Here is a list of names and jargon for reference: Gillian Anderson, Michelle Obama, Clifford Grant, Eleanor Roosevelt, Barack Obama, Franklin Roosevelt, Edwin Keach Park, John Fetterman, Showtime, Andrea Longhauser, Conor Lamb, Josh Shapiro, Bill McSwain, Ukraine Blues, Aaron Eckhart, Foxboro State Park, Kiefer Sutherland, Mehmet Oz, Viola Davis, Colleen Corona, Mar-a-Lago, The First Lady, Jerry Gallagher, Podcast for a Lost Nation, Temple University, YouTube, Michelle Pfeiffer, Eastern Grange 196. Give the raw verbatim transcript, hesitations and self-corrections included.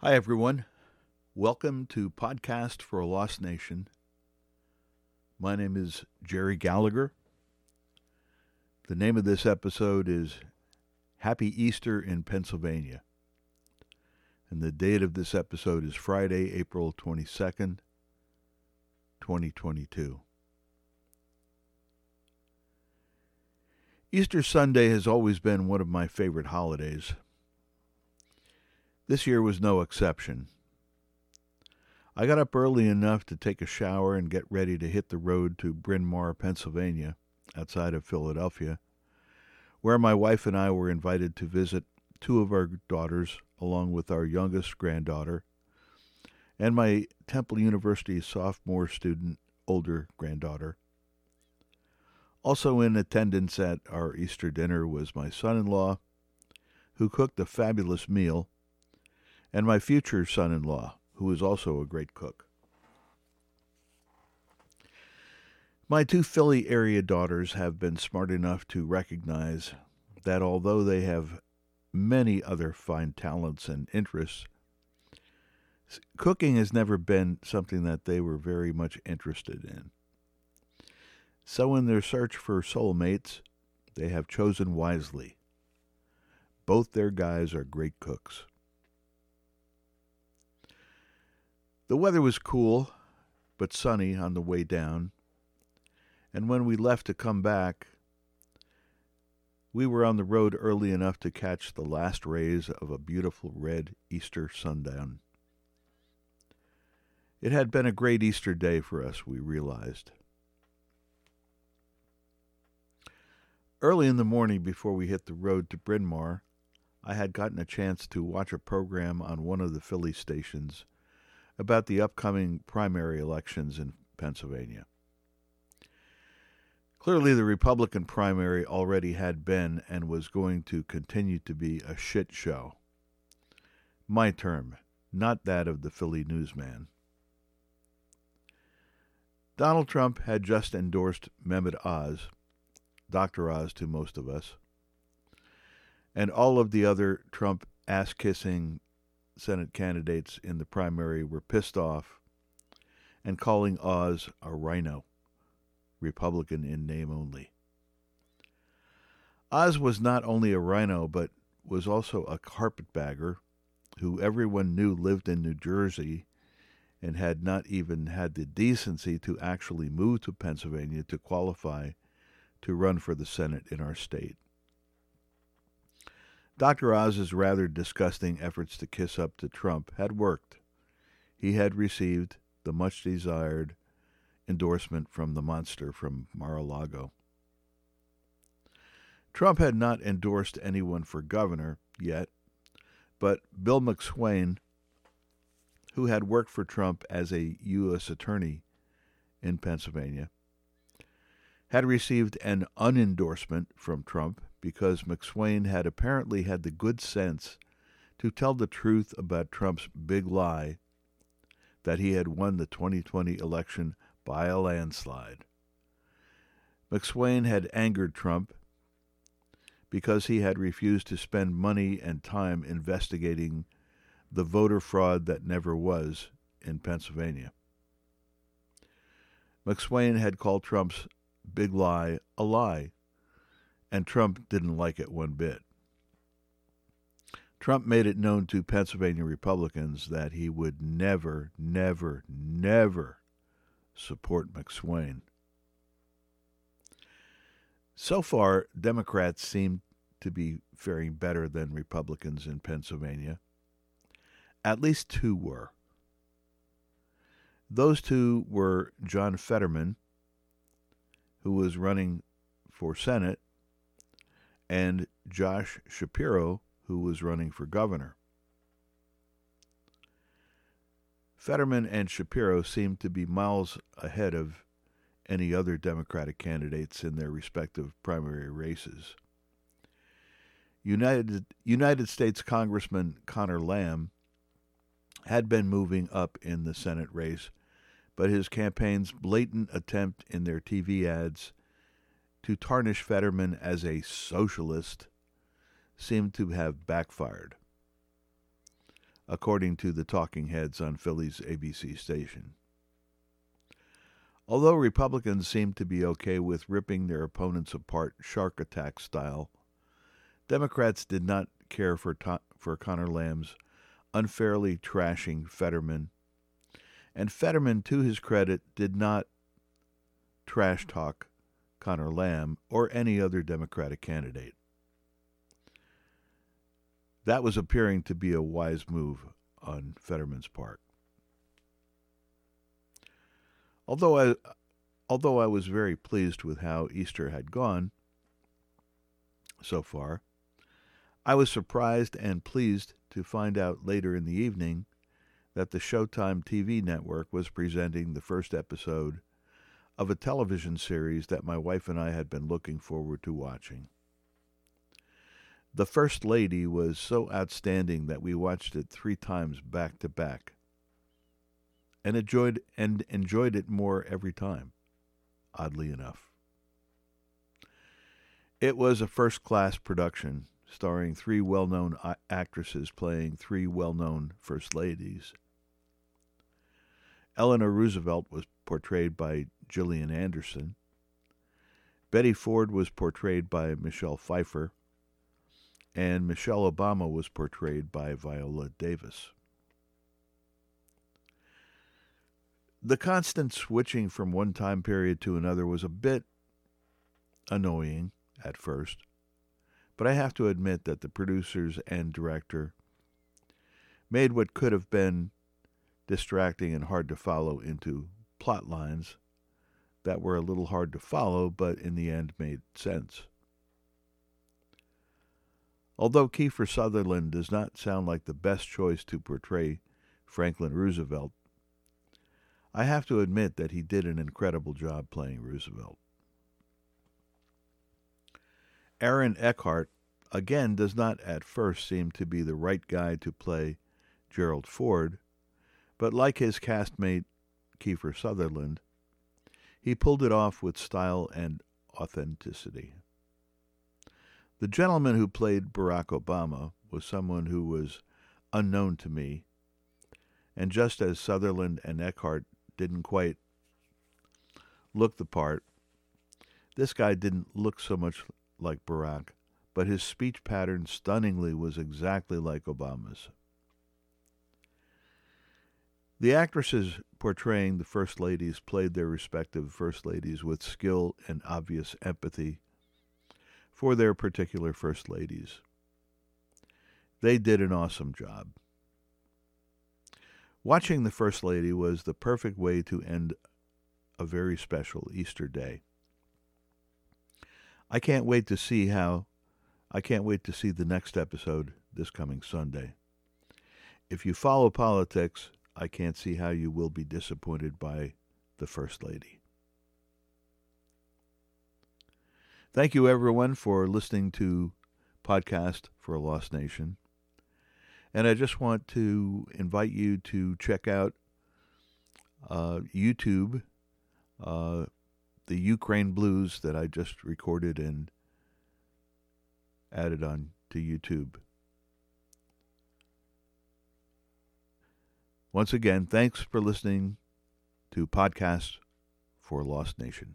Hi, everyone. Welcome to Podcast for a Lost Nation. My name is Jerry Gallagher. The name of this episode is Happy Easter in Pennsylvania. And the date of this episode is Friday, April twenty-second, twenty twenty-two. Easter Sunday has always been one of my favorite holidays. This year was no exception. I got up early enough to take a shower and get ready to hit the road to Bryn Mawr, Pennsylvania, outside of Philadelphia, where my wife and I were invited to visit two of our daughters, along with our youngest granddaughter, and my Temple University sophomore student, older granddaughter. Also in attendance at our Easter dinner was my son-in-law, who cooked a fabulous meal, and my future son-in-law, who is also a great cook. My two Philly area daughters have been smart enough to recognize that although they have many other fine talents and interests, cooking has never been something that they were very much interested in. So in their search for soulmates, they have chosen wisely. Both their guys are great cooks. The weather was cool, but sunny on the way down, and when we left to come back, we were on the road early enough to catch the last rays of a beautiful red Easter sundown. It had been a great Easter day for us, we realized. Early in the morning before we hit the road to Bryn Mawr, I had gotten a chance to watch a program on one of the Philly stations about the upcoming primary elections in Pennsylvania. Clearly, the Republican primary already had been and was going to continue to be a shit show. My term, not that of the Philly newsman. Donald Trump had just endorsed Mehmet Oz, Doctor Oz to most of us, and all of the other Trump ass-kissing Senate candidates in the primary were pissed off and calling Oz a rhino, Republican in name only. Oz was not only a rhino, but was also a carpetbagger who everyone knew lived in New Jersey and had not even had the decency to actually move to Pennsylvania to qualify to run for the Senate in our state. Doctor Oz's rather disgusting efforts to kiss up to Trump had worked. He had received the much-desired endorsement from the monster from Mar-a-Lago. Trump had not endorsed anyone for governor yet, but Bill McSwain, who had worked for Trump as a U S attorney in Pennsylvania, had received an unendorsement from Trump because McSwain had apparently had the good sense to tell the truth about Trump's big lie that he had won the twenty twenty election by a landslide. McSwain had angered Trump because he had refused to spend money and time investigating the voter fraud that never was in Pennsylvania. McSwain had called Trump's big lie a lie, and Trump didn't like it one bit. Trump made it known to Pennsylvania Republicans that he would never, never, never support McSwain. So far, Democrats seem to be faring better than Republicans in Pennsylvania. At least two were. Those two were John Fetterman, who was running for Senate, and Josh Shapiro, who was running for governor. Fetterman and Shapiro seemed to be miles ahead of any other Democratic candidates in their respective primary races. United, United States Congressman Conor Lamb had been moving up in the Senate race, but his campaign's blatant attempt in their T V ads to tarnish Fetterman as a socialist seemed to have backfired. according to the talking heads on Philly's A B C station. Although Republicans seem to be okay with ripping their opponents apart shark attack style, Democrats did not care for, to- for Conor Lamb's unfairly trashing Fetterman, and Fetterman, to his credit, did not trash talk Conor Lamb or any other Democratic candidate. That was appearing to be a wise move on Fetterman's part. Although I, although I was very pleased with how Easter had gone so far, I was surprised and pleased to find out later in the evening that the Showtime T V network was presenting the first episode of a television series that my wife and I had been looking forward to watching. The First Lady was so outstanding that we watched it three times back to back, and enjoyed and enjoyed it more every time, oddly enough. It was a first-class production, starring three well-known actresses playing three well-known First Ladies. Eleanor Roosevelt was portrayed by Gillian Anderson. Betty Ford was portrayed by Michelle Pfeiffer, and Michelle Obama was portrayed by Viola Davis. The constant switching from one time period to another was a bit annoying at first, but I have to admit that the producers and director made what could have been distracting and hard to follow into plot lines that were a little hard to follow, but in the end made sense. Although Kiefer Sutherland does not sound like the best choice to portray Franklin Roosevelt, I have to admit that he did an incredible job playing Roosevelt. Aaron Eckhart, again, does not at first seem to be the right guy to play Gerald Ford, but like his castmate Kiefer Sutherland, he pulled it off with style and authenticity. The gentleman who played Barack Obama was someone who was unknown to me, and just as Sutherland and Eckhart didn't quite look the part, this guy didn't look so much like Barack, but his speech pattern stunningly was exactly like Obama's. The actresses portraying the First Ladies played their respective First Ladies with skill and obvious empathy for their particular First Ladies. They did an awesome job. Watching the First Lady was the perfect way to end a very special Easter day. I can't wait to see how, I can't wait to see the next episode this coming Sunday. If you follow politics, I can't see how you will be disappointed by the First Lady. Thank you, everyone, for listening to Podcast for a Lost Nation. And I just want to invite you to check out uh, YouTube, uh, the Ukraine Blues that I just recorded and added on to YouTube. Once again, thanks for listening to Podcasts for a Lost Nation.